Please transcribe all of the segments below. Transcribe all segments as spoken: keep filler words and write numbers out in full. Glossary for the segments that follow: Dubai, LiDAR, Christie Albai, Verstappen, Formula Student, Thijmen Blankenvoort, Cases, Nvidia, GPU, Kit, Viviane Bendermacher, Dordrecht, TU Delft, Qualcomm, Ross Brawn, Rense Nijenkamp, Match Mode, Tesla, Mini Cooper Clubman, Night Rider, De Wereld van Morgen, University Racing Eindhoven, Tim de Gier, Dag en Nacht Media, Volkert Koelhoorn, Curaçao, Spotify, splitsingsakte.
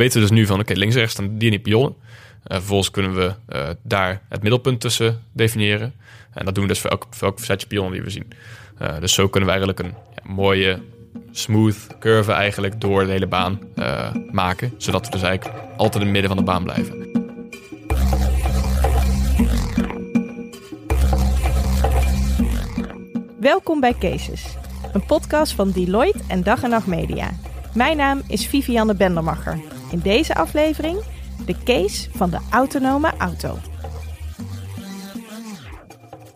weten we dus nu van, oké, okay, links en rechts staan die en die pionnen. Uh, vervolgens kunnen we uh, daar het middelpunt tussen definiëren. En dat doen we dus voor elk, voor elk setje pionnen die we zien. Uh, dus zo kunnen we eigenlijk een ja, mooie, smooth curve eigenlijk door de hele baan uh, maken. Zodat we dus eigenlijk altijd in het midden van de baan blijven. Welkom bij Cases, een podcast van Deloitte en Dag en Nacht Media. Mijn naam is Viviane Bendermacher. In deze aflevering de case van de autonome auto.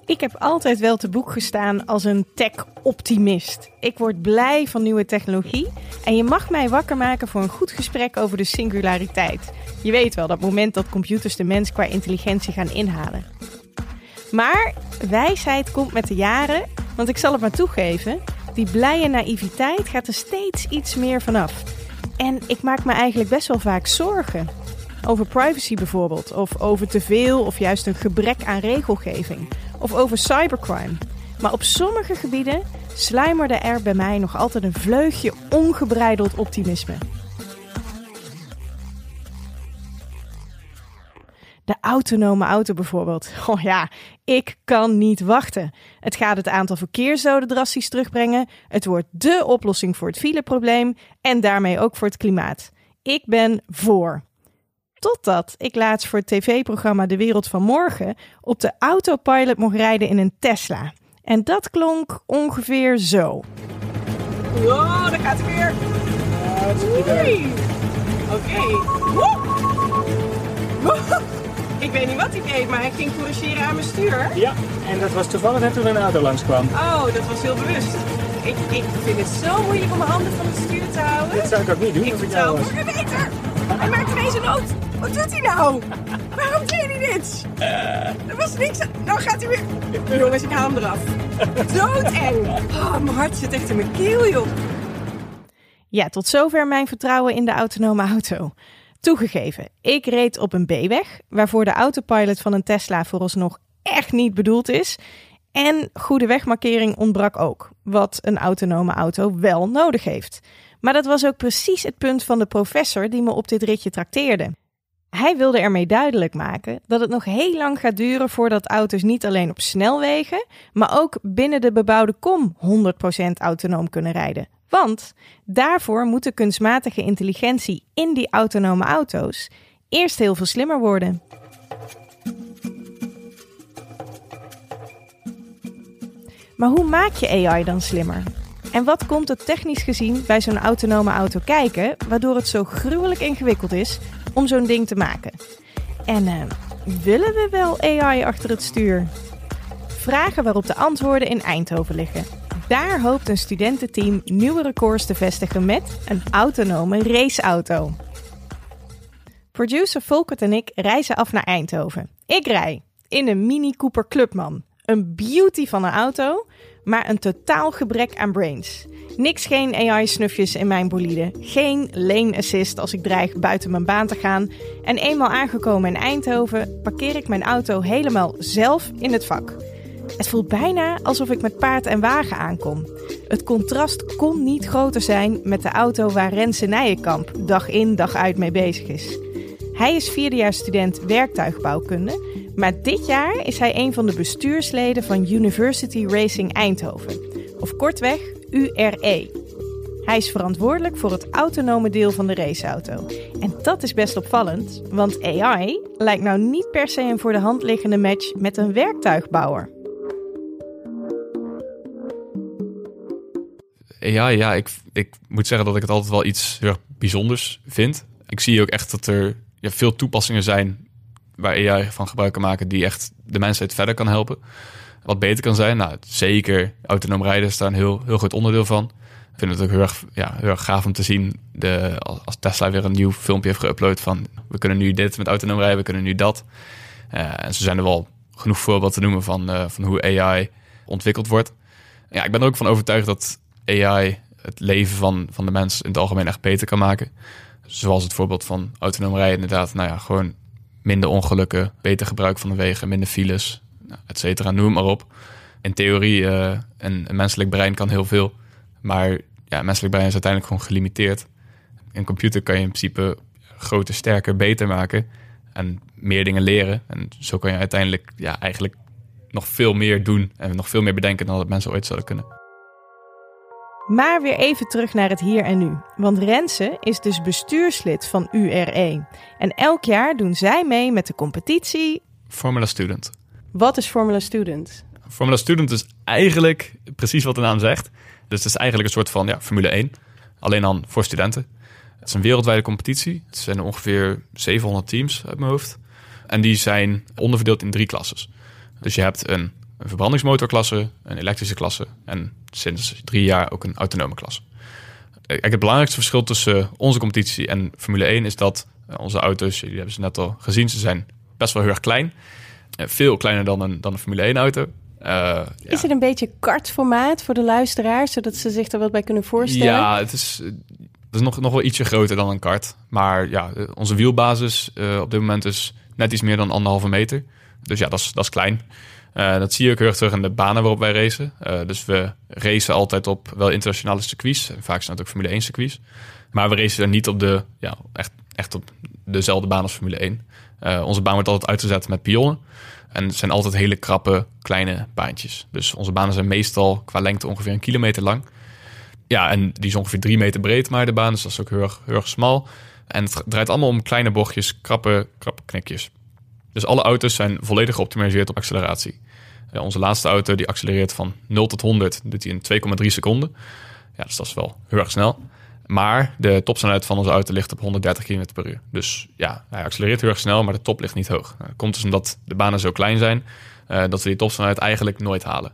Ik heb altijd wel te boek gestaan als een tech-optimist. Ik word blij van nieuwe technologie en je mag mij wakker maken voor een goed gesprek over de singulariteit. Je weet wel, dat moment dat computers de mens qua intelligentie gaan inhalen. Maar wijsheid komt met de jaren, want ik zal het maar toegeven, die blije naïviteit gaat er steeds iets meer vanaf. En ik maak me eigenlijk best wel vaak zorgen. Over privacy bijvoorbeeld, of over te veel of juist een gebrek aan regelgeving. Of over cybercrime. Maar op sommige gebieden sluimerde er bij mij nog altijd een vleugje ongebreideld optimisme. De autonome auto bijvoorbeeld. Oh ja, ik kan niet wachten. Het gaat het aantal verkeersdoden drastisch terugbrengen. Het wordt dé oplossing voor het fileprobleem en daarmee ook voor het klimaat. Ik ben voor. Totdat ik laatst voor het tv-programma De Wereld van Morgen op de autopilot mocht rijden in een Tesla. En dat klonk ongeveer zo. Wow, daar gaat het weer. Oei. Oké. Woe. Ik weet niet wat hij deed, maar hij ging corrigeren aan mijn stuur. Ja, en dat was toevallig net toen een auto langskwam. Oh, dat was heel bewust. Ik, ik vind het zo moeilijk om mijn handen van het stuur te houden. Dat zou ik ook niet doen. Ik vertrouw voor de meter. Hij maakt ineens een nood. Wat doet hij nou? Waarom deed hij dit? Er was niks aan. Nou gaat hij weer. Jongens, ik haal hem eraf. Doodeng. Oh, mijn hart zit echt in mijn keel, joh. Ja, tot zover mijn vertrouwen in de autonome auto. Toegegeven, ik reed op een B-weg, waarvoor de autopilot van een Tesla vooralsnog echt niet bedoeld is. En goede wegmarkering ontbrak ook, wat een autonome auto wel nodig heeft. Maar dat was ook precies het punt van de professor die me op dit ritje trakteerde. Hij wilde ermee duidelijk maken dat het nog heel lang gaat duren voordat auto's niet alleen op snelwegen, maar ook binnen de bebouwde kom honderd procent autonoom kunnen rijden. Want daarvoor moet de kunstmatige intelligentie in die autonome auto's eerst heel veel slimmer worden. Maar hoe maak je A I dan slimmer? En wat komt er technisch gezien bij zo'n autonome auto kijken, waardoor het zo gruwelijk ingewikkeld is om zo'n ding te maken? En uh, willen we wel A I achter het stuur? Vragen waarop de antwoorden in Eindhoven liggen. Daar hoopt een studententeam nieuwe records te vestigen met een autonome raceauto. Producer Volkert en ik reizen af naar Eindhoven. Ik rij in een Mini Cooper Clubman. Een beauty van een auto, maar een totaal gebrek aan brains. Niks geen A I-snufjes in mijn bolide. Geen lane assist als ik dreig buiten mijn baan te gaan. En eenmaal aangekomen in Eindhoven parkeer ik mijn auto helemaal zelf in het vak. Het voelt bijna alsof ik met paard en wagen aankom. Het contrast kon niet groter zijn met de auto waar Rense Nijenkamp dag in dag uit mee bezig is. Hij is vierdejaarsstudent werktuigbouwkunde, maar dit jaar is hij een van de bestuursleden van University Racing Eindhoven, of kortweg U R E. Hij is verantwoordelijk voor het autonome deel van de raceauto. En dat is best opvallend, want A I lijkt nou niet per se een voor de hand liggende match met een werktuigbouwer. A I, ja, ik, ik moet zeggen dat ik het altijd wel iets heel erg bijzonders vind. Ik zie ook echt dat er ja, veel toepassingen zijn waar A I van gebruik kan maken die echt de mensheid verder kan helpen. Wat beter kan zijn. Nou, zeker autonoom rijden is daar een heel, heel goed onderdeel van. Ik vind het ook heel erg, ja, heel erg gaaf om te zien de, als Tesla weer een nieuw filmpje heeft geüpload van we kunnen nu dit met autonoom rijden, we kunnen nu dat. Uh, en zo zijn er wel genoeg voorbeelden te noemen van, uh, van hoe A I ontwikkeld wordt. Ja, ik ben er ook van overtuigd dat A I het leven van, van de mens in het algemeen echt beter kan maken. Zoals het voorbeeld van autonoom rijden inderdaad. Nou ja, gewoon minder ongelukken, beter gebruik van de wegen, minder files, et cetera, noem maar op. In theorie, uh, een, een menselijk brein kan heel veel. Maar ja, een menselijk brein is uiteindelijk gewoon gelimiteerd. Een computer kan je in principe grote, sterker, beter maken en meer dingen leren. En zo kan je uiteindelijk ja, eigenlijk nog veel meer doen en nog veel meer bedenken dan dat mensen ooit zouden kunnen. Maar weer even terug naar het hier en nu. Want Rense is dus bestuurslid van U R E. En elk jaar doen zij mee met de competitie Formula Student. Wat is Formula Student? Formula Student is eigenlijk precies wat de naam zegt. Dus het is eigenlijk een soort van ja, Formule één. Alleen dan voor studenten. Het is een wereldwijde competitie. Het zijn ongeveer zevenhonderd teams uit mijn hoofd. En die zijn onderverdeeld in drie klasses. Dus je hebt een, een verbrandingsmotorklasse, een elektrische klasse en sinds drie jaar ook een autonome klasse. Eigenlijk het belangrijkste verschil tussen onze competitie en Formule één is dat onze auto's, jullie hebben ze net al gezien, ze zijn best wel heel erg klein. Veel kleiner dan een, dan een Formule één auto. Uh, is ja. het een beetje kartformaat voor de luisteraars, zodat ze zich er wat bij kunnen voorstellen? Ja, het is, het is nog, nog wel ietsje groter dan een kart. Maar ja, onze wielbasis uh, op dit moment is net iets meer dan anderhalve meter. Dus ja, dat is, dat is klein. Uh, dat zie je ook heel erg terug in de banen waarop wij racen. Uh, dus we racen altijd op wel internationale circuits. Vaak zijn het ook Formule één circuits. Maar we racen er niet op de, ja, echt, echt op dezelfde baan als Formule één. Uh, onze baan wordt altijd uitgezet met pionnen. En het zijn altijd hele krappe, kleine baantjes. Dus onze banen zijn meestal qua lengte ongeveer een kilometer lang. Ja, en die is ongeveer drie meter breed, maar de baan. Dus dat is ook heel erg, heel erg smal. En het draait allemaal om kleine bochtjes, krappe, krappe knikjes. Dus alle auto's zijn volledig geoptimaliseerd op acceleratie. Uh, onze laatste auto die accelereert van nul tot honderd, doet hij in twee komma drie seconden. Ja, dus dat is wel heel erg snel. Maar de topsnelheid van onze auto ligt op honderddertig kilometer per uur. Dus ja, hij accelereert heel erg snel, maar de top ligt niet hoog. Dat komt dus omdat de banen zo klein zijn, uh, dat we die topsnelheid eigenlijk nooit halen.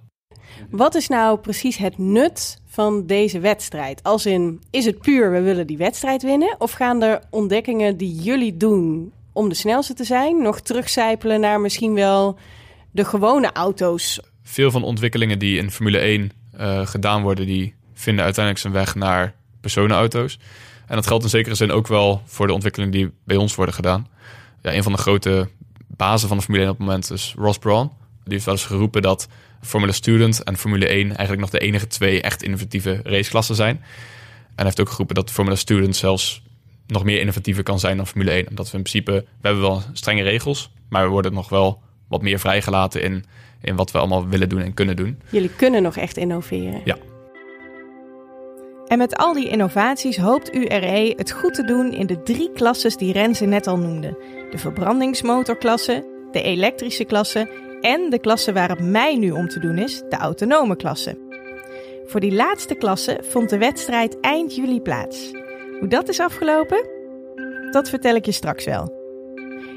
Wat is nou precies het nut van deze wedstrijd? Als in, is het puur we willen die wedstrijd winnen? Of gaan er ontdekkingen die jullie doen om de snelste te zijn nog terugcijpelen naar misschien wel de gewone auto's? Veel van de ontwikkelingen die in Formule één uh, gedaan worden, die vinden uiteindelijk zijn weg naar personenauto's. En dat geldt in zekere zin ook wel voor de ontwikkelingen die bij ons worden gedaan. Ja, een van de grote bazen van de Formule één op het moment is Ross Brawn. Die heeft wel eens geroepen dat Formula Student en Formule één eigenlijk nog de enige twee echt innovatieve raceklassen zijn. En hij heeft ook geroepen dat Formula Student zelfs nog meer innovatiever kan zijn dan Formule één. Omdat we in principe, we hebben wel strenge regels, maar we worden nog wel wat meer vrijgelaten in, in wat we allemaal willen doen en kunnen doen. Jullie kunnen nog echt innoveren. Ja. En met al die innovaties hoopt U R E het goed te doen in de drie klasses die Renze net al noemde. De verbrandingsmotorklasse, de elektrische klasse en de klasse waar het mij nu om te doen is, de autonome klasse. Voor die laatste klasse vond de wedstrijd eind juli plaats. Hoe dat is afgelopen? Dat vertel ik je straks wel.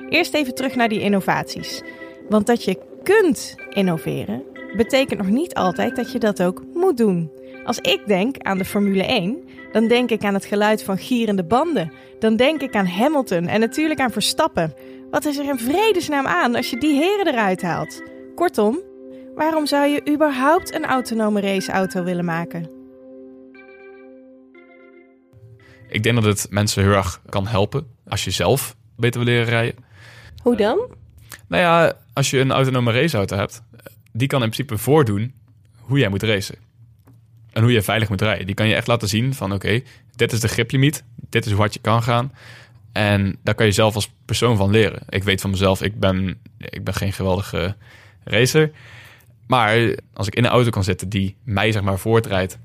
Eerst even terug naar die innovaties. Want dat je kunt innoveren, betekent nog niet altijd dat je dat ook moet doen. Als ik denk aan de Formule één, dan denk ik aan het geluid van gierende banden. Dan denk ik aan Hamilton en natuurlijk aan Verstappen. Wat is er in vredesnaam aan als je die heren eruit haalt? Kortom, waarom zou je überhaupt een autonome raceauto willen maken? Ik denk dat het mensen heel erg kan helpen als je zelf beter wil leren rijden. Hoe dan? Uh, nou ja, als je een autonome raceauto hebt, die kan in principe voordoen hoe jij moet racen. En hoe je veilig moet rijden. Die kan je echt laten zien van oké, okay, dit is de griplimiet, dit is hoe hard je kan gaan. En daar kan je zelf als persoon van leren. Ik weet van mezelf, ik ben, ik ben geen geweldige racer. Maar als ik in een auto kan zitten die mij zeg maar voortrijdt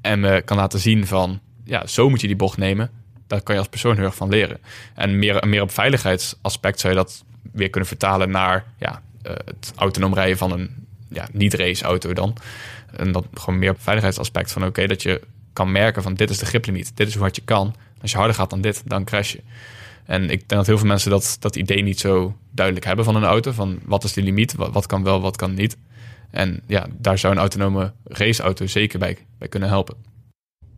en me kan laten zien van ja, zo moet je die bocht nemen, daar kan je als persoon heel erg van leren. En meer, meer op veiligheidsaspect zou je dat weer kunnen vertalen naar ja, het autonoom rijden van een ja, niet-raceauto dan. En dat gewoon meer op veiligheidsaspect van oké, okay, dat je kan merken van dit is de griplimiet, dit is hoe hard je kan. Als je harder gaat dan dit, dan crash je. En ik denk dat heel veel mensen dat, dat idee niet zo duidelijk hebben van een auto. Van wat is de limiet, wat, wat kan wel, wat kan niet. En ja, daar zou een autonome raceauto zeker bij, bij kunnen helpen.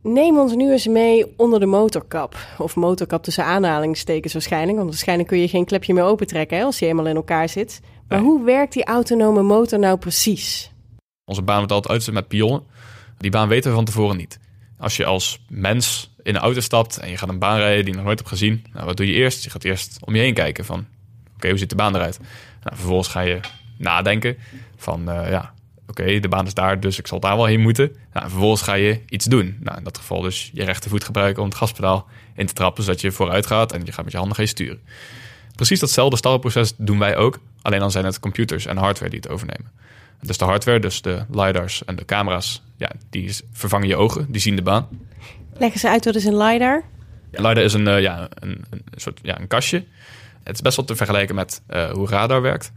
Neem ons nu eens mee onder de motorkap. Of motorkap tussen aanhalingstekens waarschijnlijk. Want waarschijnlijk kun je geen klepje meer opentrekken hè, als die eenmaal in elkaar zit. Maar nee. Hoe werkt die autonome motor nou precies? Onze baan wordt altijd uitgezet met pionnen. Die baan weten we van tevoren niet. Als je als mens in een auto stapt en je gaat een baan rijden die je nog nooit hebt gezien. Nou, wat doe je eerst? Je gaat eerst om je heen kijken van oké, okay, hoe ziet de baan eruit? Nou, vervolgens ga je nadenken van uh, ja, oké, de baan is daar, dus ik zal daar wel heen moeten. Nou, vervolgens ga je iets doen. Nou, in dat geval dus je rechtervoet gebruiken om het gaspedaal in te trappen, zodat je vooruit gaat en je gaat met je handen gaan sturen. Precies datzelfde stallenproces doen wij ook, alleen dan zijn het computers en hardware die het overnemen. Dus de hardware, dus de lidars en de camera's, ja, die vervangen je ogen, die zien de baan. Leggen ze uit, wat is een lidar? Een lidar is een, uh, ja, een, een soort ja, een kastje. Het is best wel te vergelijken met uh, hoe radar werkt.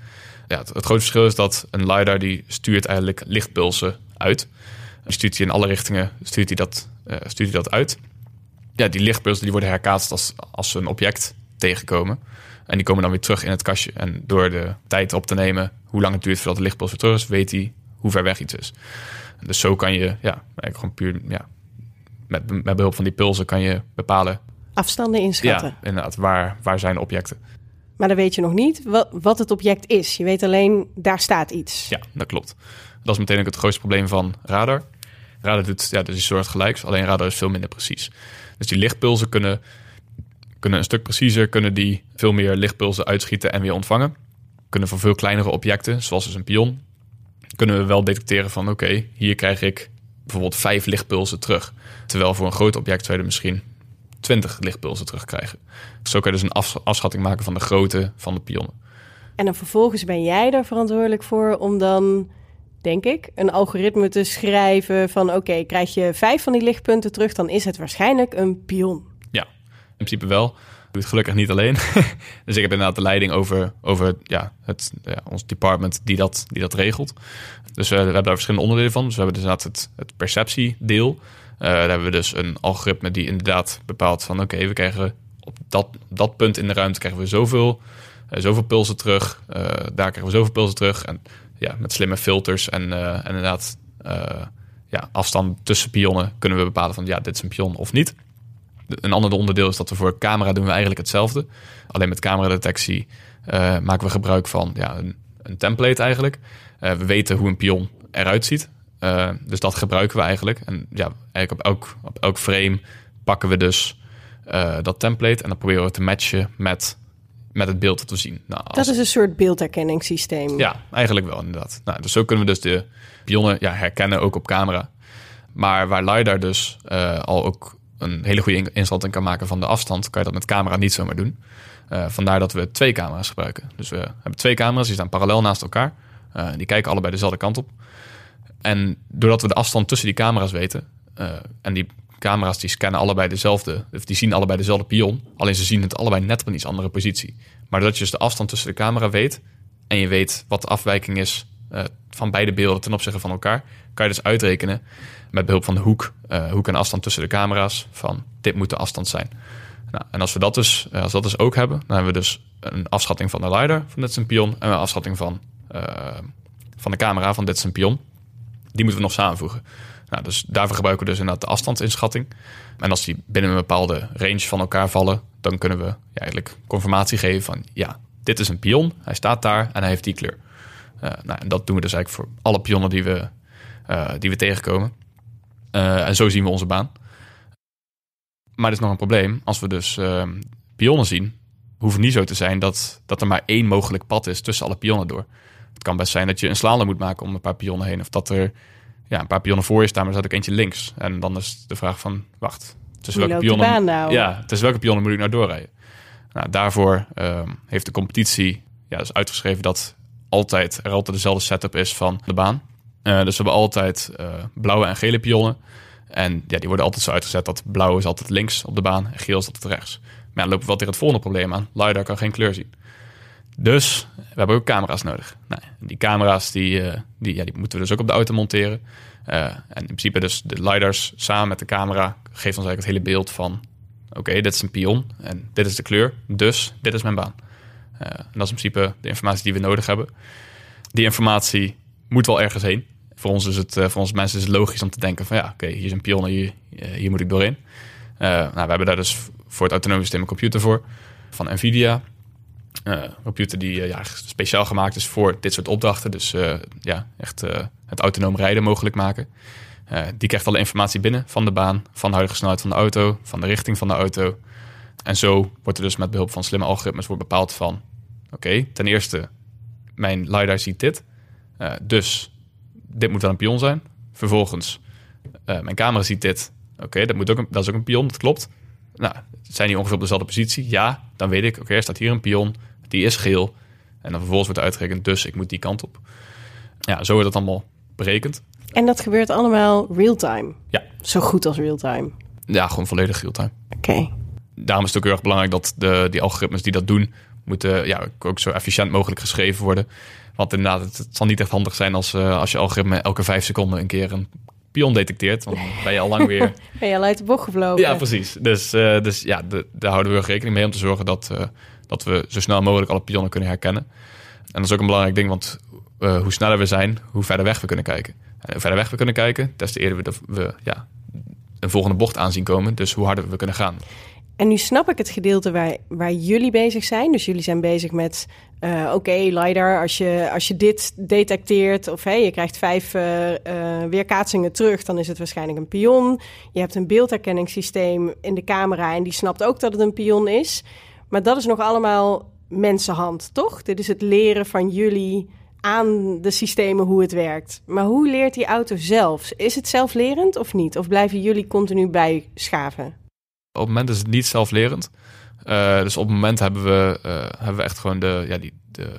Ja, het, het grote verschil is dat een lidar die stuurt eigenlijk lichtpulsen uit. Die stuurt hij in alle richtingen stuurt hij dat, uh, stuurt hij dat uit. Ja, die lichtpulsen die worden herkaatst als, als ze een object tegenkomen. En die komen dan weer terug in het kastje. En door de tijd op te nemen, hoe lang het duurt voordat de lichtpuls weer terug is, weet hij hoe ver weg iets is. Dus zo kan je, ja, eigenlijk gewoon puur, ja, met, met behulp van die pulsen kan je bepalen. Afstanden inschatten. Ja, inderdaad. Waar, waar zijn objecten? Maar dan weet je nog niet wat, wat het object is. Je weet alleen, daar staat iets. Ja, dat klopt. Dat is meteen ook het grootste probleem van radar. Radar doet, ja, dus een soort gelijks. Alleen radar is veel minder precies. Dus die lichtpulsen kunnen... kunnen een stuk preciezer, kunnen die veel meer lichtpulsen uitschieten en weer ontvangen. Kunnen voor veel kleinere objecten, zoals dus een pion, kunnen we wel detecteren van oké, okay, hier krijg ik bijvoorbeeld vijf lichtpulsen terug. Terwijl voor een groot object zou je er misschien twintig lichtpulsen terugkrijgen. Zo kun je dus een afs- afschatting maken van de grootte van de pionnen. En dan vervolgens ben jij daar verantwoordelijk voor om dan, denk ik, een algoritme te schrijven van oké, okay, krijg je vijf van die lichtpunten terug, dan is het waarschijnlijk een pion. In principe wel. Ik doe het gelukkig niet alleen. Dus ik heb inderdaad de leiding over, over ja, het, ja, ons department die dat, die dat regelt. Dus uh, we hebben daar verschillende onderdelen van. Dus we hebben dus inderdaad het, het perceptiedeel. Uh, daar hebben we dus een algoritme die inderdaad bepaalt van oké, okay, we krijgen op dat, dat punt in de ruimte krijgen we zoveel, uh, zoveel pulsen terug. Uh, daar krijgen we zoveel pulsen terug. En ja, met slimme filters en, uh, en inderdaad uh, ja, afstand tussen pionnen kunnen we bepalen van ja, dit is een pion of niet. Een ander onderdeel is dat we voor camera doen we eigenlijk hetzelfde. Alleen met cameradetectie uh, maken we gebruik van ja, een, een template eigenlijk. Uh, we weten hoe een pion eruit ziet. Uh, dus dat gebruiken we eigenlijk. En ja, eigenlijk op elk, op elk frame pakken we dus uh, dat template. En dan proberen we te matchen met, met het beeld dat we zien. Nou, als... Dat is een soort beeldherkenningssysteem. Ja, eigenlijk wel inderdaad. Nou, dus zo kunnen we dus de pionnen ja, herkennen, ook op camera. Maar waar LiDAR dus uh, al ook een hele goede inschatting kan maken van de afstand, kan je dat met camera niet zomaar doen. Uh, vandaar dat we twee camera's gebruiken. Dus we hebben twee camera's, die staan parallel naast elkaar. Uh, die kijken allebei dezelfde kant op. En doordat we de afstand tussen die camera's weten, uh, en die camera's die scannen allebei dezelfde, of die zien allebei dezelfde pion, alleen ze zien het allebei net op een iets andere positie. Maar doordat je dus de afstand tussen de camera weet, en je weet wat de afwijking is uh, van beide beelden ten opzichte van elkaar, kan je dus uitrekenen met behulp van de hoek, uh, hoek en afstand tussen de camera's, van dit moet de afstand zijn. Nou, en als we dat dus, als we dat dus ook hebben, dan hebben we dus een afschatting van de lidar, van dit is een pion, en een afschatting van, uh, van de camera, van dit is een pion. Die moeten we nog samenvoegen. Nou, dus daarvoor gebruiken we dus inderdaad de afstandsinschatting. En als die binnen een bepaalde range van elkaar vallen, dan kunnen we ja, eigenlijk confirmatie geven van ja, dit is een pion, hij staat daar en hij heeft die kleur. Uh, nou, en dat doen we dus eigenlijk voor alle pionnen die we, uh, die we tegenkomen. Uh, en zo zien we onze baan. Maar er is nog een probleem. Als we dus uh, pionnen zien, hoeft het niet zo te zijn dat, dat er maar één mogelijk pad is tussen alle pionnen door. Het kan best zijn dat je een slalom moet maken om een paar pionnen heen. Of dat er ja, een paar pionnen voor je staan, maar er staat ook eentje links. En dan is de vraag van, wacht, tussen welke pionnen, baan nou? Ja, tussen welke pionnen moet ik nou doorrijden? Nou, daarvoor uh, heeft de competitie ja, dus uitgeschreven dat altijd, er altijd dezelfde setup is van de baan. Uh, dus we hebben altijd uh, blauwe en gele pionnen. En ja, die worden altijd zo uitgezet dat blauw is altijd links op de baan en geel is altijd rechts. Maar ja, dan lopen we wel tegen het volgende probleem aan. LiDAR kan geen kleur zien. Dus we hebben ook camera's nodig. Nou, die camera's die, uh, die, ja, die moeten we dus ook op de auto monteren. Uh, en in principe dus de LiDAR's samen met de camera geeft ons eigenlijk het hele beeld van oké, okay, dit is een pion en dit is de kleur, dus dit is mijn baan. Uh, en dat is in principe de informatie die we nodig hebben. Die informatie moet wel ergens heen. Voor ons, is het, voor ons mensen is het logisch om te denken van ja, oké, okay, hier is een pion en hier, hier moet ik doorheen. Uh, nou, we hebben daar dus voor het autonome systeem een computer voor, van Nvidia. Uh, een computer die uh, ja, speciaal gemaakt is voor dit soort opdrachten. Dus uh, ja, echt uh, het autonoom rijden mogelijk maken. Uh, die krijgt alle informatie binnen van de baan, van de huidige snelheid van de auto, van de richting van de auto. En zo wordt er dus met behulp van slimme algoritmes wordt bepaald van oké, okay, ten eerste, mijn LiDAR ziet dit. Uh, dus dit moet wel een pion zijn. Vervolgens, uh, mijn camera ziet dit. Oké, okay, dat, dat is ook een pion, dat klopt. Nou, zijn die ongeveer op dezelfde positie? Ja, dan weet ik, oké, okay, er staat hier een pion. Die is geel. En dan vervolgens wordt uitgerekend, dus ik moet die kant op. Ja, zo wordt dat allemaal berekend. En dat gebeurt allemaal real-time? Ja. Zo goed als real-time? Ja, gewoon volledig real-time. Oké. Okay. Daarom is het ook heel erg belangrijk dat de, die algoritmes die dat doen... moeten ja, ook zo efficiënt mogelijk geschreven worden. Want inderdaad, het, het zal niet echt handig zijn als, uh, als je algoritme elke vijf seconden een keer een pion detecteert. Want dan ben je al lang weer... ben je al uit de bocht gevlogen. Ja, precies. Dus, uh, dus ja, de, daar houden we rekening mee om te zorgen dat, uh, dat we zo snel mogelijk alle pionnen kunnen herkennen. En dat is ook een belangrijk ding, want uh, hoe sneller we zijn, hoe verder weg we kunnen kijken. En hoe verder weg we kunnen kijken, des te eerder we, de, we ja, een volgende bocht aanzien komen. Dus hoe harder we kunnen gaan. En nu snap ik het gedeelte waar, waar jullie bezig zijn. Dus jullie zijn bezig met... Uh, Oké, okay, LiDAR, als je, als je dit detecteert... of hey, je krijgt vijf uh, uh, weerkaatsingen terug... dan is het waarschijnlijk een pion. Je hebt een beeldherkenningssysteem in de camera... en die snapt ook dat het een pion is. Maar dat is nog allemaal mensenhand, toch? Dit is het leren van jullie aan de systemen hoe het werkt. Maar hoe leert die auto zelf? Is het zelflerend of niet? Of blijven jullie continu bijschaven? Op het moment is het niet zelflerend. Uh, dus op het moment hebben we, uh, hebben we echt gewoon de, ja, die, de,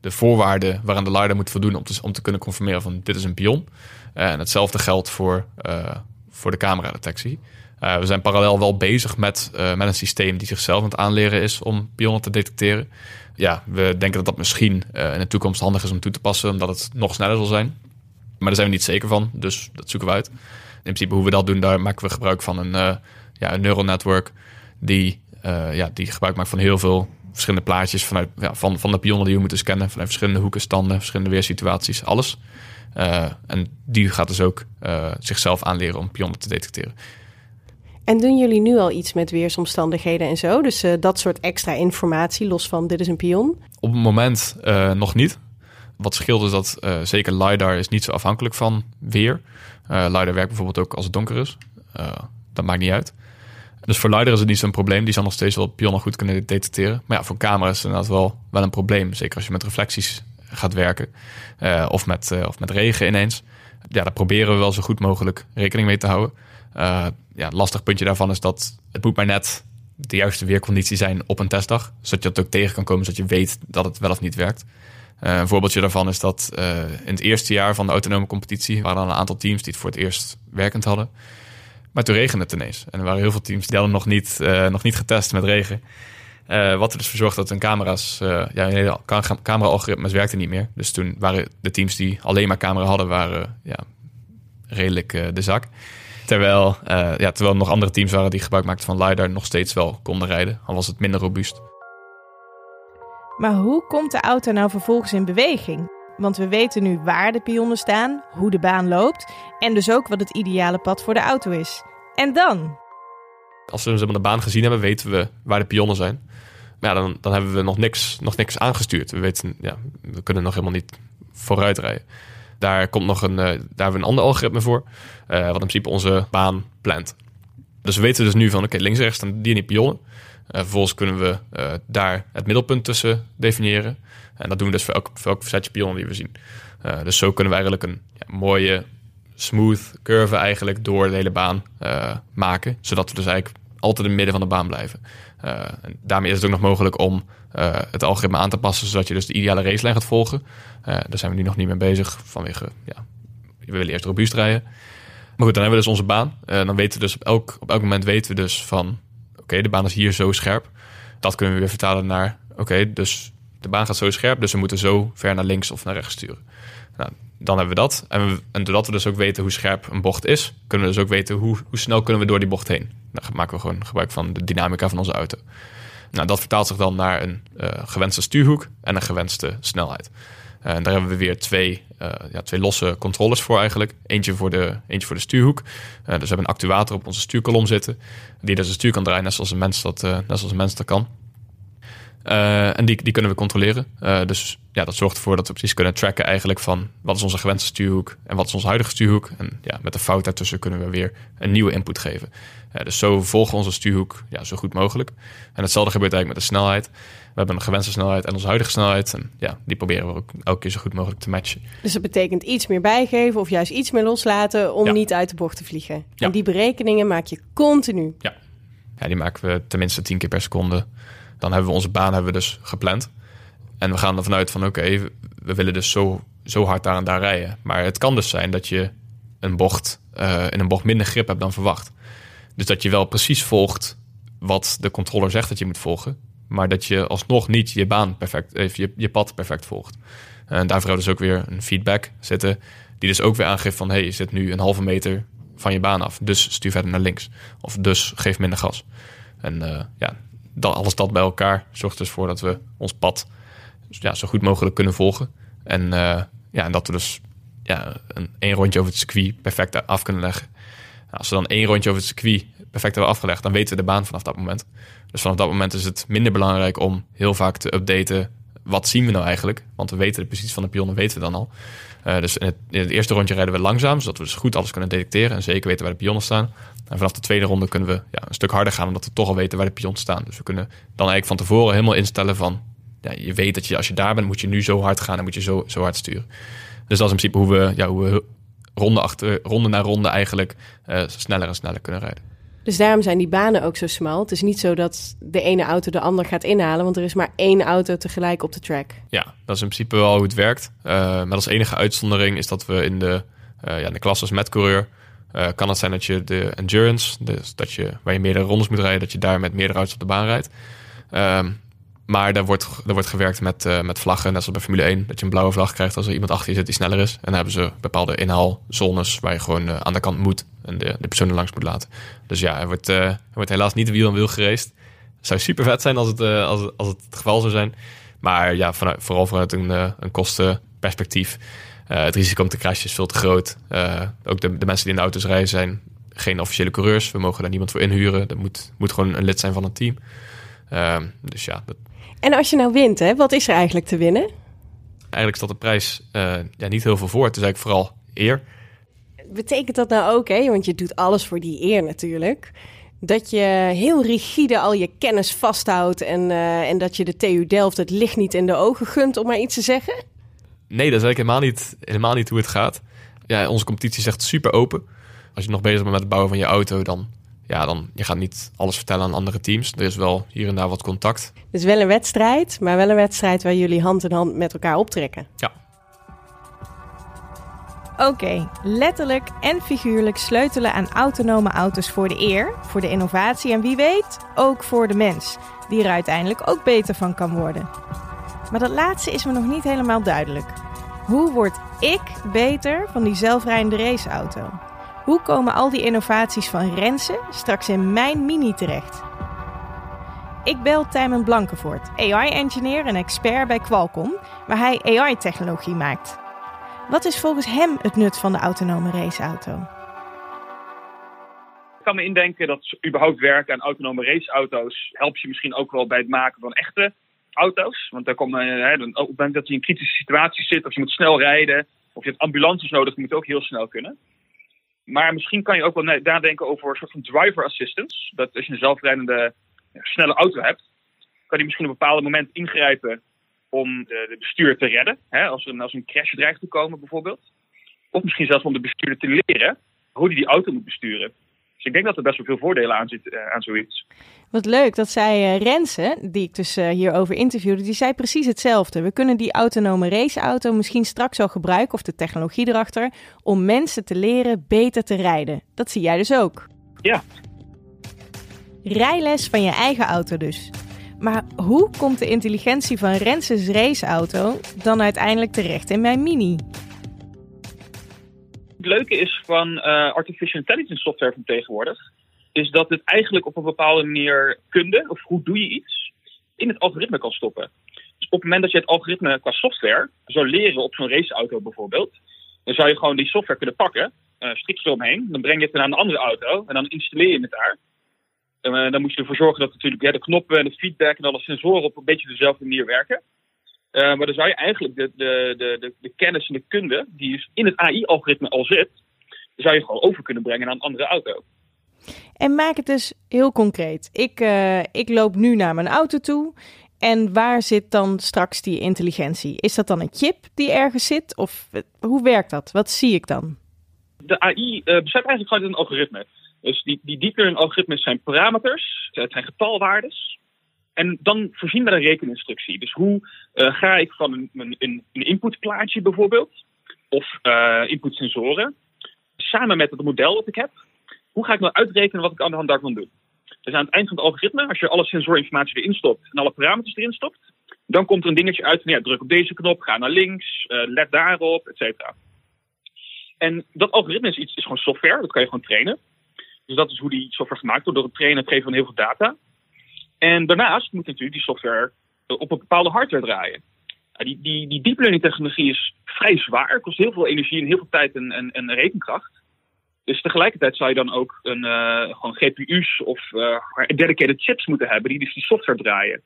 de voorwaarden... waaraan de LiDAR moet voldoen om te, om te kunnen conformeren van dit is een pion. Uh, en hetzelfde geldt voor, uh, voor de cameradetectie. Uh, we zijn parallel wel bezig met, uh, met een systeem die zichzelf aan het aanleren is... om pionnen te detecteren. Ja, we denken dat dat misschien uh, in de toekomst handig is om toe te passen... omdat het nog sneller zal zijn. Maar daar zijn we niet zeker van, dus dat zoeken we uit. In principe hoe we dat doen, daar maken we gebruik van een... Uh, Ja, een neural network die, uh, ja, die gebruik maakt van heel veel verschillende plaatjes... Vanuit, ja, van, van de pionnen die we moeten scannen. Vanuit verschillende hoeken, standen, verschillende weersituaties, alles. Uh, en die gaat dus ook uh, zichzelf aanleren om pionnen te detecteren. En doen jullie nu al iets met weersomstandigheden en zo? Dus uh, dat soort extra informatie, los van dit is een pion? Op het moment uh, nog niet. Wat scheelt is dat uh, zeker LiDAR is niet zo afhankelijk van weer. Uh, LiDAR werkt bijvoorbeeld ook als het donker is. Uh, dat maakt niet uit. Dus voor LiDAR is het niet zo'n probleem. Die zal nog steeds wel pionnen goed kunnen detecteren. Maar ja, voor camera is het inderdaad wel, wel een probleem. Zeker als je met reflecties gaat werken. Uh, of, met, uh, of met regen ineens. Ja, daar proberen we wel zo goed mogelijk rekening mee te houden. Uh, ja, een lastig puntje daarvan is dat het moet maar net de juiste weerconditie zijn op een testdag. Zodat je dat ook tegen kan komen. Zodat je weet dat het wel of niet werkt. Uh, een voorbeeldje daarvan is dat uh, in het eerste jaar van de autonome competitie... waren er een aantal teams die het voor het eerst werkend hadden. Maar toen regende het ineens. En er waren heel veel teams die hadden nog niet, uh, nog niet getest met regen. Uh, wat er dus voor zorgt dat hun camera's... Uh, ja, hun camera-algoritmes werkten niet meer. Dus toen waren de teams die alleen maar camera hadden... waren ja, redelijk uh, de zak. Terwijl, uh, ja, terwijl er nog andere teams waren die gebruik maakten van LiDAR... nog steeds wel konden rijden. Al was het minder robuust. Maar hoe komt de auto nou vervolgens in beweging? Want we weten nu waar de pionnen staan, hoe de baan loopt... en dus ook wat het ideale pad voor de auto is. En dan? Als we de baan gezien hebben, weten we waar de pionnen zijn. Maar ja, dan, dan hebben we nog niks, nog niks aangestuurd. We, weten, ja, we kunnen nog helemaal niet vooruit rijden. Daar, komt nog een, daar hebben we een ander algoritme voor... Uh, wat in principe onze baan plant. Dus we weten dus nu van, oké, okay, links en rechts staan die en die pionnen. Uh, vervolgens kunnen we uh, daar het middelpunt tussen definiëren. En dat doen we dus voor elk, voor elk setje pionnen die we zien. Uh, dus zo kunnen we eigenlijk een ja, mooie, smooth curve eigenlijk door de hele baan uh, maken. Zodat we dus eigenlijk altijd in het midden van de baan blijven. Uh, en daarmee is het ook nog mogelijk om uh, het algoritme aan te passen... zodat je dus de ideale racelijn gaat volgen. Uh, daar zijn we nu nog niet mee bezig vanwege... ja, we willen eerst robuust rijden. Maar goed, dan hebben we dus onze baan. Uh, dan weten we dus op elk, op elk moment weten we dus van... oké, okay, de baan is hier zo scherp. Dat kunnen we weer vertalen naar... oké, okay, dus... de baan gaat zo scherp, dus we moeten zo ver naar links of naar rechts sturen. Nou, dan hebben we dat. En, we, en doordat we dus ook weten hoe scherp een bocht is... kunnen we dus ook weten hoe, hoe snel kunnen we door die bocht heen. Dan maken we gewoon gebruik van de dynamica van onze auto. Nou, dat vertaalt zich dan naar een uh, gewenste stuurhoek en een gewenste snelheid. Uh, en daar hebben we weer twee, uh, ja, twee losse controllers voor eigenlijk. Eentje voor de, eentje voor de stuurhoek. Uh, dus we hebben een actuator op onze stuurkolom zitten... die dus het stuur kan draaien, net zoals een mens dat, uh, net zoals een mens dat kan. Uh, en die, die kunnen we controleren. Uh, dus ja, dat zorgt ervoor dat we precies kunnen tracken eigenlijk van wat is onze gewenste stuurhoek en wat is onze huidige stuurhoek. En ja, met de fout daartussen kunnen we weer een nieuwe input geven. Uh, dus zo volgen we onze stuurhoek ja, zo goed mogelijk. En hetzelfde gebeurt eigenlijk met de snelheid. We hebben een gewenste snelheid en onze huidige snelheid. En ja, die proberen we ook elke keer zo goed mogelijk te matchen. Dus dat betekent iets meer bijgeven of juist iets meer loslaten om ja. niet uit de bocht te vliegen. Ja. En die berekeningen maak je continu. Ja. ja, die maken we tenminste tien keer per seconde. Dan hebben we onze baan hebben we dus gepland. En we gaan ervan uit van oké, okay, we willen dus zo, zo hard daar en daar rijden. Maar het kan dus zijn dat je een bocht, uh, in een bocht minder grip hebt dan verwacht. Dus dat je wel precies volgt wat de controller zegt dat je moet volgen. Maar dat je alsnog niet je baan perfect, uh, je, je pad perfect volgt. En daarvoor hebben we dus ook weer een feedback zitten. Die dus ook weer aangeeft van hé, hey, je zit nu een halve meter van je baan af. Dus stuur verder naar links. Of dus geef minder gas. En uh, ja... Dat, alles dat bij elkaar zorgt dus voor dat we ons pad ja, zo goed mogelijk kunnen volgen. En, uh, ja, en dat we dus ja, een, een rondje over het circuit perfect af kunnen leggen. Nou, als we dan één rondje over het circuit perfect hebben afgelegd, dan weten we de baan vanaf dat moment. Dus vanaf dat moment is het minder belangrijk om heel vaak te updaten. Wat zien we nou eigenlijk? Want we weten de positie van de pionnen weten we dan al. Uh, dus in het, in het eerste rondje rijden we langzaam, zodat we dus goed alles kunnen detecteren en zeker weten waar de pionnen staan. En vanaf de tweede ronde kunnen we ja, een stuk harder gaan, omdat we toch al weten waar de pions staan. Dus we kunnen dan eigenlijk van tevoren helemaal instellen van... Ja, je weet dat je als je daar bent, moet je nu zo hard gaan en moet je zo, zo hard sturen. Dus dat is in principe hoe we, ja, hoe we ronde, achter, ronde na ronde eigenlijk uh, sneller en sneller kunnen rijden. Dus daarom zijn die banen ook zo smal. Het is niet zo dat de ene auto de ander gaat inhalen, want er is maar één auto tegelijk op de track. Ja, dat is in principe wel hoe het werkt. Uh, met als enige uitzondering is dat we in de, uh, ja, in de klasses met coureur... Uh, kan het zijn dat je de endurance, dus dat je, waar je meerdere rondes moet rijden, dat je daar met meerdere auto's op de baan rijdt. Um, maar daar wordt, daar wordt gewerkt met, uh, met vlaggen, net zoals bij Formule één, dat je een blauwe vlag krijgt als er iemand achter je zit die sneller is. En dan hebben ze bepaalde inhaalzones waar je gewoon uh, aan de kant moet en de, de persoon er langs moet laten. Dus ja, er wordt, uh, er wordt helaas niet wiel aan wiel geraced. Het zou super vet zijn als het, uh, als, als het het geval zou zijn. Maar ja, vanuit, vooral vanuit een, uh, een kostenperspectief. Uh, het risico om te crashen is veel te groot. Uh, ook de, de mensen die in de auto's rijden zijn geen officiële coureurs. We mogen daar niemand voor inhuren. Dat moet, moet gewoon een lid zijn van een team. Uh, dus ja. Dat... En als je nou wint, hè, wat is er eigenlijk te winnen? Eigenlijk staat de prijs uh, ja, niet heel veel voor. Het is eigenlijk vooral eer. Betekent dat nou ook, hè? Want je doet alles voor die eer natuurlijk. Dat je heel rigide al je kennis vasthoudt... en, uh, en dat je de T U Delft het licht niet in de ogen gunt, om maar iets te zeggen? Nee, dat is eigenlijk helemaal niet, helemaal niet hoe het gaat. Ja, onze competitie is echt super open. Als je nog bezig bent met het bouwen van je auto, dan, ja, dan je gaat niet alles vertellen aan andere teams. Er is wel hier en daar wat contact. Dus wel een wedstrijd, maar wel een wedstrijd waar jullie hand in hand met elkaar optrekken. Ja. Oké, okay, letterlijk en figuurlijk sleutelen aan autonome auto's voor de eer, voor de innovatie en wie weet, ook voor de mens, die er uiteindelijk ook beter van kan worden. Maar dat laatste is me nog niet helemaal duidelijk. Hoe word ik beter van die zelfrijdende raceauto? Hoe komen al die innovaties van Rense straks in mijn Mini terecht? Ik bel Thijmen Blankenvoort, A I-engineer en expert bij Qualcomm, waar hij A I-technologie maakt. Wat is volgens hem het nut van de autonome raceauto? Ik kan me indenken dat überhaupt werken aan autonome raceauto's helpt je misschien ook wel bij het maken van echte auto's, want daar komen, hè, dan, op het moment dat je in kritische situaties zit, of je moet snel rijden, of je hebt ambulances nodig, die moeten ook heel snel kunnen. Maar misschien kan je ook wel nadenken over een soort van driver assistance. Dat als je een zelfrijdende, ja, snelle auto hebt, kan die misschien op een bepaald moment ingrijpen om de, de bestuurder te redden. Hè, als er als een crash dreigt te komen bijvoorbeeld. Of misschien zelfs om de bestuurder te leren hoe die die auto moet besturen. Dus ik denk dat er best wel veel voordelen aan zit uh, aan zoiets. Wat leuk, dat zei uh, Rense, die ik dus uh, hierover interviewde, die zei precies hetzelfde. We kunnen die autonome raceauto misschien straks al gebruiken, of de technologie erachter, om mensen te leren beter te rijden. Dat zie jij dus ook. Ja. Rijles van je eigen auto dus. Maar hoe komt de intelligentie van Rense's raceauto dan uiteindelijk terecht in mijn Mini? Het leuke is van uh, artificial intelligence software van tegenwoordig, is dat het eigenlijk op een bepaalde manier kunde, of hoe doe je iets, in het algoritme kan stoppen. Dus op het moment dat je het algoritme qua software zou leren op zo'n raceauto bijvoorbeeld, dan zou je gewoon die software kunnen pakken, uh, strikt eromheen, dan breng je het naar een andere auto en dan installeer je het daar. Uh, dan moet je ervoor zorgen dat natuurlijk ja, de knoppen en de feedback en alle sensoren op een beetje dezelfde manier werken. Uh, maar dan zou je eigenlijk de, de, de, de kennis en de kunde, die dus in het A I-algoritme al zit, zou je gewoon over kunnen brengen naar een andere auto. En maak het dus heel concreet. Ik, uh, ik loop nu naar mijn auto toe. En waar zit dan straks die intelligentie? Is dat dan een chip die ergens zit? Of hoe werkt dat? Wat zie ik dan? De A I uh, bestaat eigenlijk gewoon uit een algoritme. Dus die, die deep learning algoritmes zijn parameters, het zijn getalwaardes. En dan voorzien we een rekeninstructie. Dus hoe uh, ga ik van een, een, een inputplaatje bijvoorbeeld, of uh, inputsensoren, samen met het model dat ik heb, hoe ga ik nou uitrekenen wat ik aan de hand daarvan doe? Dus aan het eind van het algoritme, als je alle sensorinformatie erin stopt en alle parameters erin stopt, dan komt er een dingetje uit van ja, druk op deze knop, ga naar links, uh, let daarop, et cetera. En dat algoritme is, iets, is gewoon software, dat kan je gewoon trainen. Dus dat is hoe die software gemaakt wordt, door het trainen en het geven van heel veel data. En daarnaast moet natuurlijk die software op een bepaalde hardware draaien. Die, die, die deep learning technologie is vrij zwaar, kost heel veel energie en heel veel tijd en, en, en rekenkracht. Dus tegelijkertijd zou je dan ook een, uh, gewoon G P U's of uh, dedicated chips moeten hebben die dus die software draaien.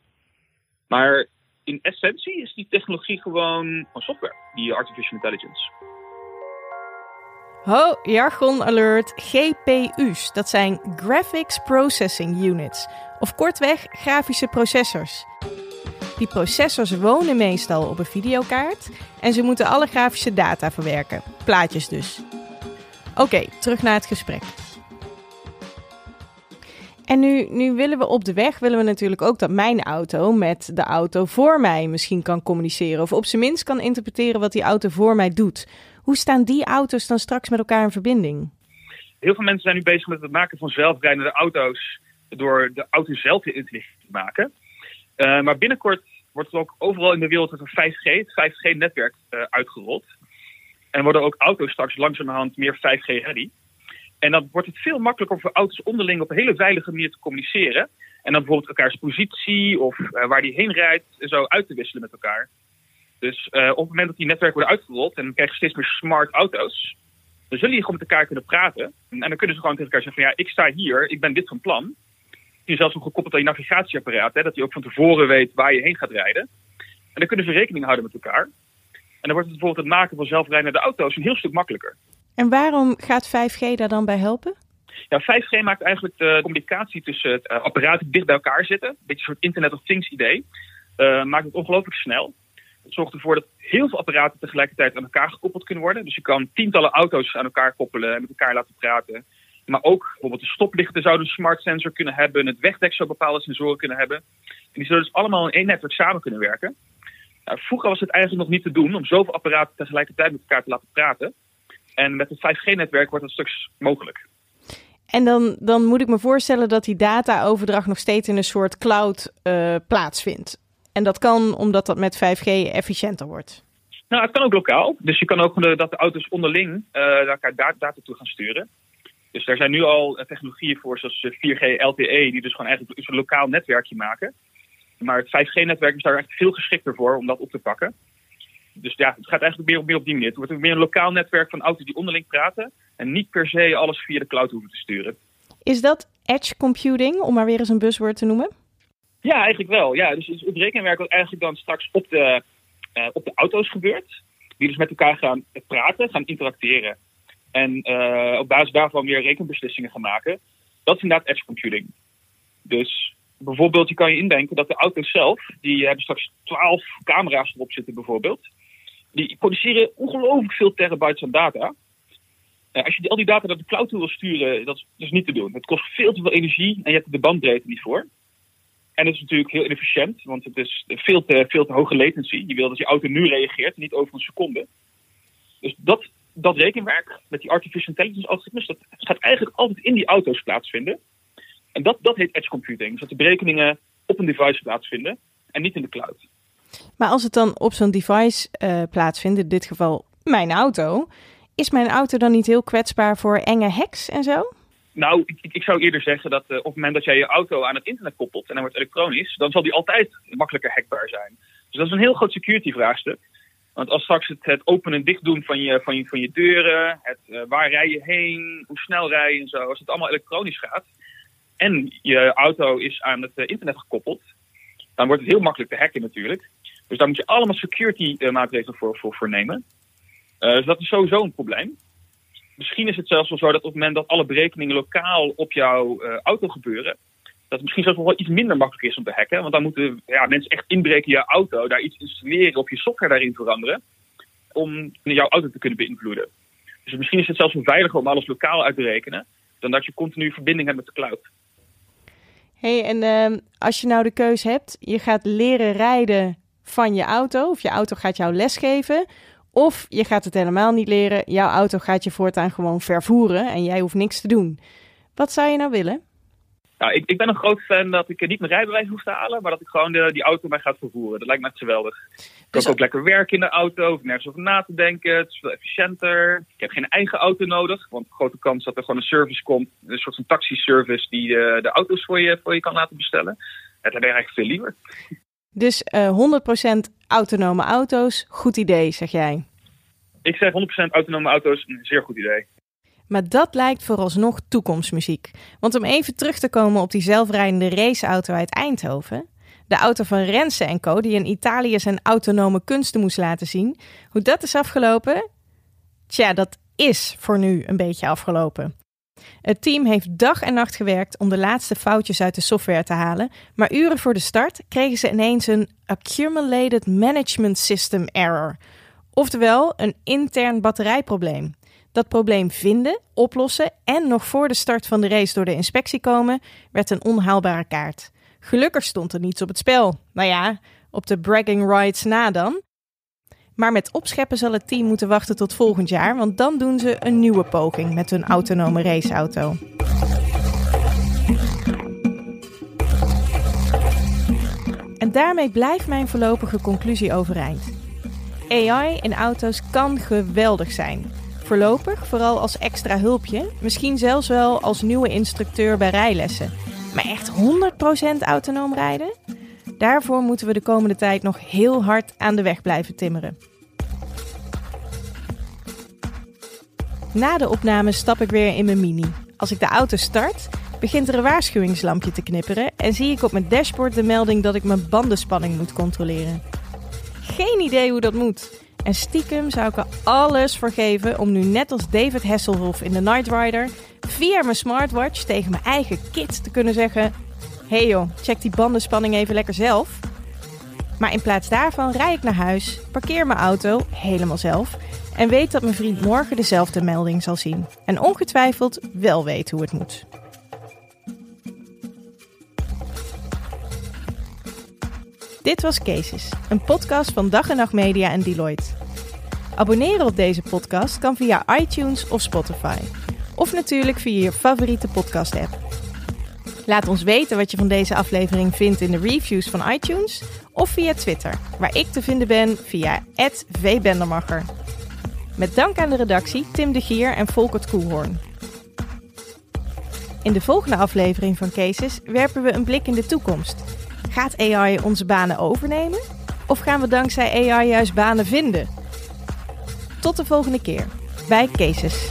Maar in essentie is die technologie gewoon software, die artificial intelligence. Ho, jargon alert, G P U's, dat zijn Graphics Processing Units, of kortweg grafische processors. Die processors wonen meestal op een videokaart en ze moeten alle grafische data verwerken, plaatjes dus. Oké, okay, terug naar het gesprek. En nu, nu willen we op de weg, willen we natuurlijk ook dat mijn auto met de auto voor mij misschien kan communiceren, of op zijn minst kan interpreteren wat die auto voor mij doet. Hoe staan die auto's dan straks met elkaar in verbinding? Heel veel mensen zijn nu bezig met het maken van zelfrijdende auto's, door de auto zelf te intelligent te maken. Uh, maar binnenkort wordt er ook overal in de wereld een vijf G, vijf G netwerk uh, uitgerold. En worden ook auto's straks langzamerhand meer vijf G ready. En dan wordt het veel makkelijker voor auto's onderling op een hele veilige manier te communiceren. En dan bijvoorbeeld elkaars positie of uh, waar die heen rijdt en zo uit te wisselen met elkaar. Dus uh, op het moment dat die netwerken worden uitgerold en dan krijg je steeds meer smart auto's, dan zullen die gewoon met elkaar kunnen praten. En dan kunnen ze gewoon tegen elkaar zeggen van ja, ik sta hier, ik ben dit van plan. Die zelfs nog gekoppeld aan je navigatieapparaat, hè, dat je ook van tevoren weet waar je heen gaat rijden. En dan kunnen ze rekening houden met elkaar. En dan wordt het bijvoorbeeld het maken van zelfrijdende auto's een heel stuk makkelijker. En waarom gaat vijf G daar dan bij helpen? Ja, vijf G maakt eigenlijk de communicatie tussen het apparaat die dicht bij elkaar zitten, een beetje een soort Internet of Things idee, uh, maakt het ongelooflijk snel. Het zorgt ervoor dat heel veel apparaten tegelijkertijd aan elkaar gekoppeld kunnen worden. Dus je kan tientallen auto's aan elkaar koppelen en met elkaar laten praten. Maar ook bijvoorbeeld de stoplichten zouden een smart sensor kunnen hebben. Het wegdek zou bepaalde sensoren kunnen hebben. En die zullen dus allemaal in één netwerk samen kunnen werken. Nou, vroeger was het eigenlijk nog niet te doen om zoveel apparaten tegelijkertijd met elkaar te laten praten. En met het vijf G netwerk wordt dat stuks mogelijk. En dan, dan moet ik me voorstellen dat die dataoverdracht nog steeds in een soort cloud uh, plaatsvindt. En dat kan omdat dat met vijf G efficiënter wordt. Nou, het kan ook lokaal. Dus je kan ook dat de auto's onderling uh, elkaar data toe gaan sturen. Dus daar zijn nu al technologieën voor, zoals vier G L T E, die dus gewoon eigenlijk een lokaal netwerkje maken. Maar het vijf G netwerk is daar echt veel geschikter voor om dat op te pakken. Dus ja, het gaat eigenlijk meer, meer op die manier. Het wordt meer een lokaal netwerk van auto's die onderling praten en niet per se alles via de cloud hoeven te sturen. Is dat edge computing, om maar weer eens een buzzword te noemen? Ja, eigenlijk wel. Ja, dus het rekenwerk wat eigenlijk dan straks op de, uh, op de auto's gebeurt. Die dus met elkaar gaan praten, gaan interacteren. En uh, op basis daarvan weer rekenbeslissingen gaan maken. Dat is inderdaad edge computing. Dus bijvoorbeeld, je kan je indenken dat de auto's zelf, die hebben straks twaalf camera's erop zitten bijvoorbeeld. Die produceren ongelooflijk veel terabytes aan data. Uh, als je die, al die data naar de cloud toe wil sturen, dat is dus niet te doen. Het kost veel te veel energie en je hebt de bandbreedte niet voor. En dat is natuurlijk heel inefficiënt, want het is veel te, veel te hoge latency. Je wil dat je auto nu reageert, niet over een seconde. Dus dat, dat rekenwerk met die artificial intelligence algoritmes, dat gaat eigenlijk altijd in die auto's plaatsvinden. En dat, dat heet edge computing. Dus dat de berekeningen op een device plaatsvinden en niet in de cloud. Maar als het dan op zo'n device uh, plaatsvindt, in dit geval mijn auto, is mijn auto dan niet heel kwetsbaar voor enge hacks en zo? Nou, ik, ik zou eerder zeggen dat uh, op het moment dat jij je auto aan het internet koppelt en dan wordt elektronisch, dan zal die altijd makkelijker hackbaar zijn. Dus dat is een heel groot security vraagstuk. Want als straks het, het openen en dicht doen van je, van je, van je deuren, het, uh, waar rij je heen, hoe snel rij je en zo, als het allemaal elektronisch gaat, en je auto is aan het uh, internet gekoppeld, dan wordt het heel makkelijk te hacken natuurlijk. Dus daar moet je allemaal security uh, maatregelen voor, voor, voor nemen. Uh, dus dat is sowieso een probleem. Misschien is het zelfs wel zo dat op het moment dat alle berekeningen lokaal op jouw uh, auto gebeuren, dat het misschien zelfs nog wel iets minder makkelijk is om te hacken. Want dan moeten ja, mensen echt inbreken in jouw auto, daar iets installeren, op je software daarin veranderen, om jouw auto te kunnen beïnvloeden. Dus misschien is het zelfs wel veiliger om alles lokaal uit te rekenen, dan dat je continu verbinding hebt met de cloud. Hé, hey, en uh, als je nou de keus hebt, je gaat leren rijden van je auto, of je auto gaat jou lesgeven, of je gaat het helemaal niet leren, jouw auto gaat je voortaan gewoon vervoeren en jij hoeft niks te doen. Wat zou je nou willen? Nou, ik, ik ben een groot fan dat ik niet mijn rijbewijs hoef te halen, maar dat ik gewoon de, die auto mij gaat vervoeren. Dat lijkt me echt geweldig. Dus ik kan ook, ook lekker werken in de auto, hoef nergens over na te denken. Het is veel efficiënter. Ik heb geen eigen auto nodig, want grote kans dat er gewoon een service komt, een soort van taxiservice die de, de auto's voor je, voor je kan laten bestellen. Dat heb ik eigenlijk veel liever. Dus uh, honderd procent autonome auto's, goed idee, zeg jij? Ik zeg honderd procent autonome auto's, een zeer goed idee. Maar dat lijkt vooralsnog toekomstmuziek. Want om even terug te komen op die zelfrijdende raceauto uit Eindhoven, de auto van Rense en Co, die in Italië zijn autonome kunsten moest laten zien, hoe dat is afgelopen? Tja, dat is voor nu een beetje afgelopen. Het team heeft dag en nacht gewerkt om de laatste foutjes uit de software te halen, maar uren voor de start kregen ze ineens een Accumulated Management System Error. Oftewel een intern batterijprobleem. Dat probleem vinden, oplossen en nog voor de start van de race door de inspectie komen, werd een onhaalbare kaart. Gelukkig stond er niets op het spel. Nou ja, op de bragging rights na dan. Maar met opscheppen zal het team moeten wachten tot volgend jaar, want dan doen ze een nieuwe poging met hun autonome raceauto. En daarmee blijft mijn voorlopige conclusie overeind. A I in auto's kan geweldig zijn. Voorlopig, vooral als extra hulpje, misschien zelfs wel als nieuwe instructeur bij rijlessen. Maar echt honderd procent autonoom rijden? Daarvoor moeten we de komende tijd nog heel hard aan de weg blijven timmeren. Na de opname stap ik weer in mijn Mini. Als ik de auto start, begint er een waarschuwingslampje te knipperen en zie ik op mijn dashboard de melding dat ik mijn bandenspanning moet controleren. Geen idee hoe dat moet. En stiekem zou ik er alles voor geven om nu net als David Hasselhoff in de Night Rider via mijn smartwatch tegen mijn eigen Kit te kunnen zeggen: hey joh, check die bandenspanning even lekker zelf. Maar in plaats daarvan rijd ik naar huis, parkeer mijn auto helemaal zelf en weet dat mijn vriend morgen dezelfde melding zal zien. En ongetwijfeld wel weet hoe het moet. Dit was Cases, een podcast van Dag en Nacht Media en Deloitte. Abonneren op deze podcast kan via iTunes of Spotify. Of natuurlijk via je favoriete podcast-app. Laat ons weten wat je van deze aflevering vindt in de reviews van iTunes of via Twitter, waar ik te vinden ben via at v bendermacher. Met dank aan de redactie Tim de Gier en Volkert Koelhoorn. In de volgende aflevering van Cases werpen we een blik in de toekomst. Gaat A I onze banen overnemen? Of gaan we dankzij A I juist banen vinden? Tot de volgende keer bij Cases.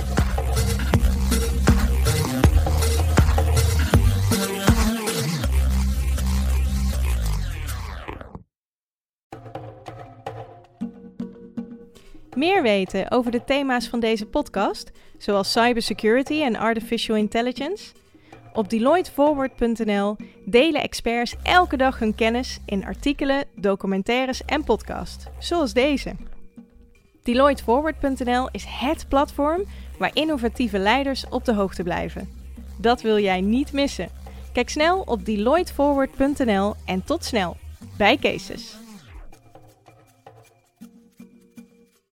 Meer weten over de thema's van deze podcast, zoals cybersecurity en artificial intelligence? Op Deloitte Forward punt n l delen experts elke dag hun kennis in artikelen, documentaires en podcasts, zoals deze. Deloitte Forward punt n l is het platform waar innovatieve leiders op de hoogte blijven. Dat wil jij niet missen. Kijk snel op Deloitte Forward punt n l en tot snel bij Cases.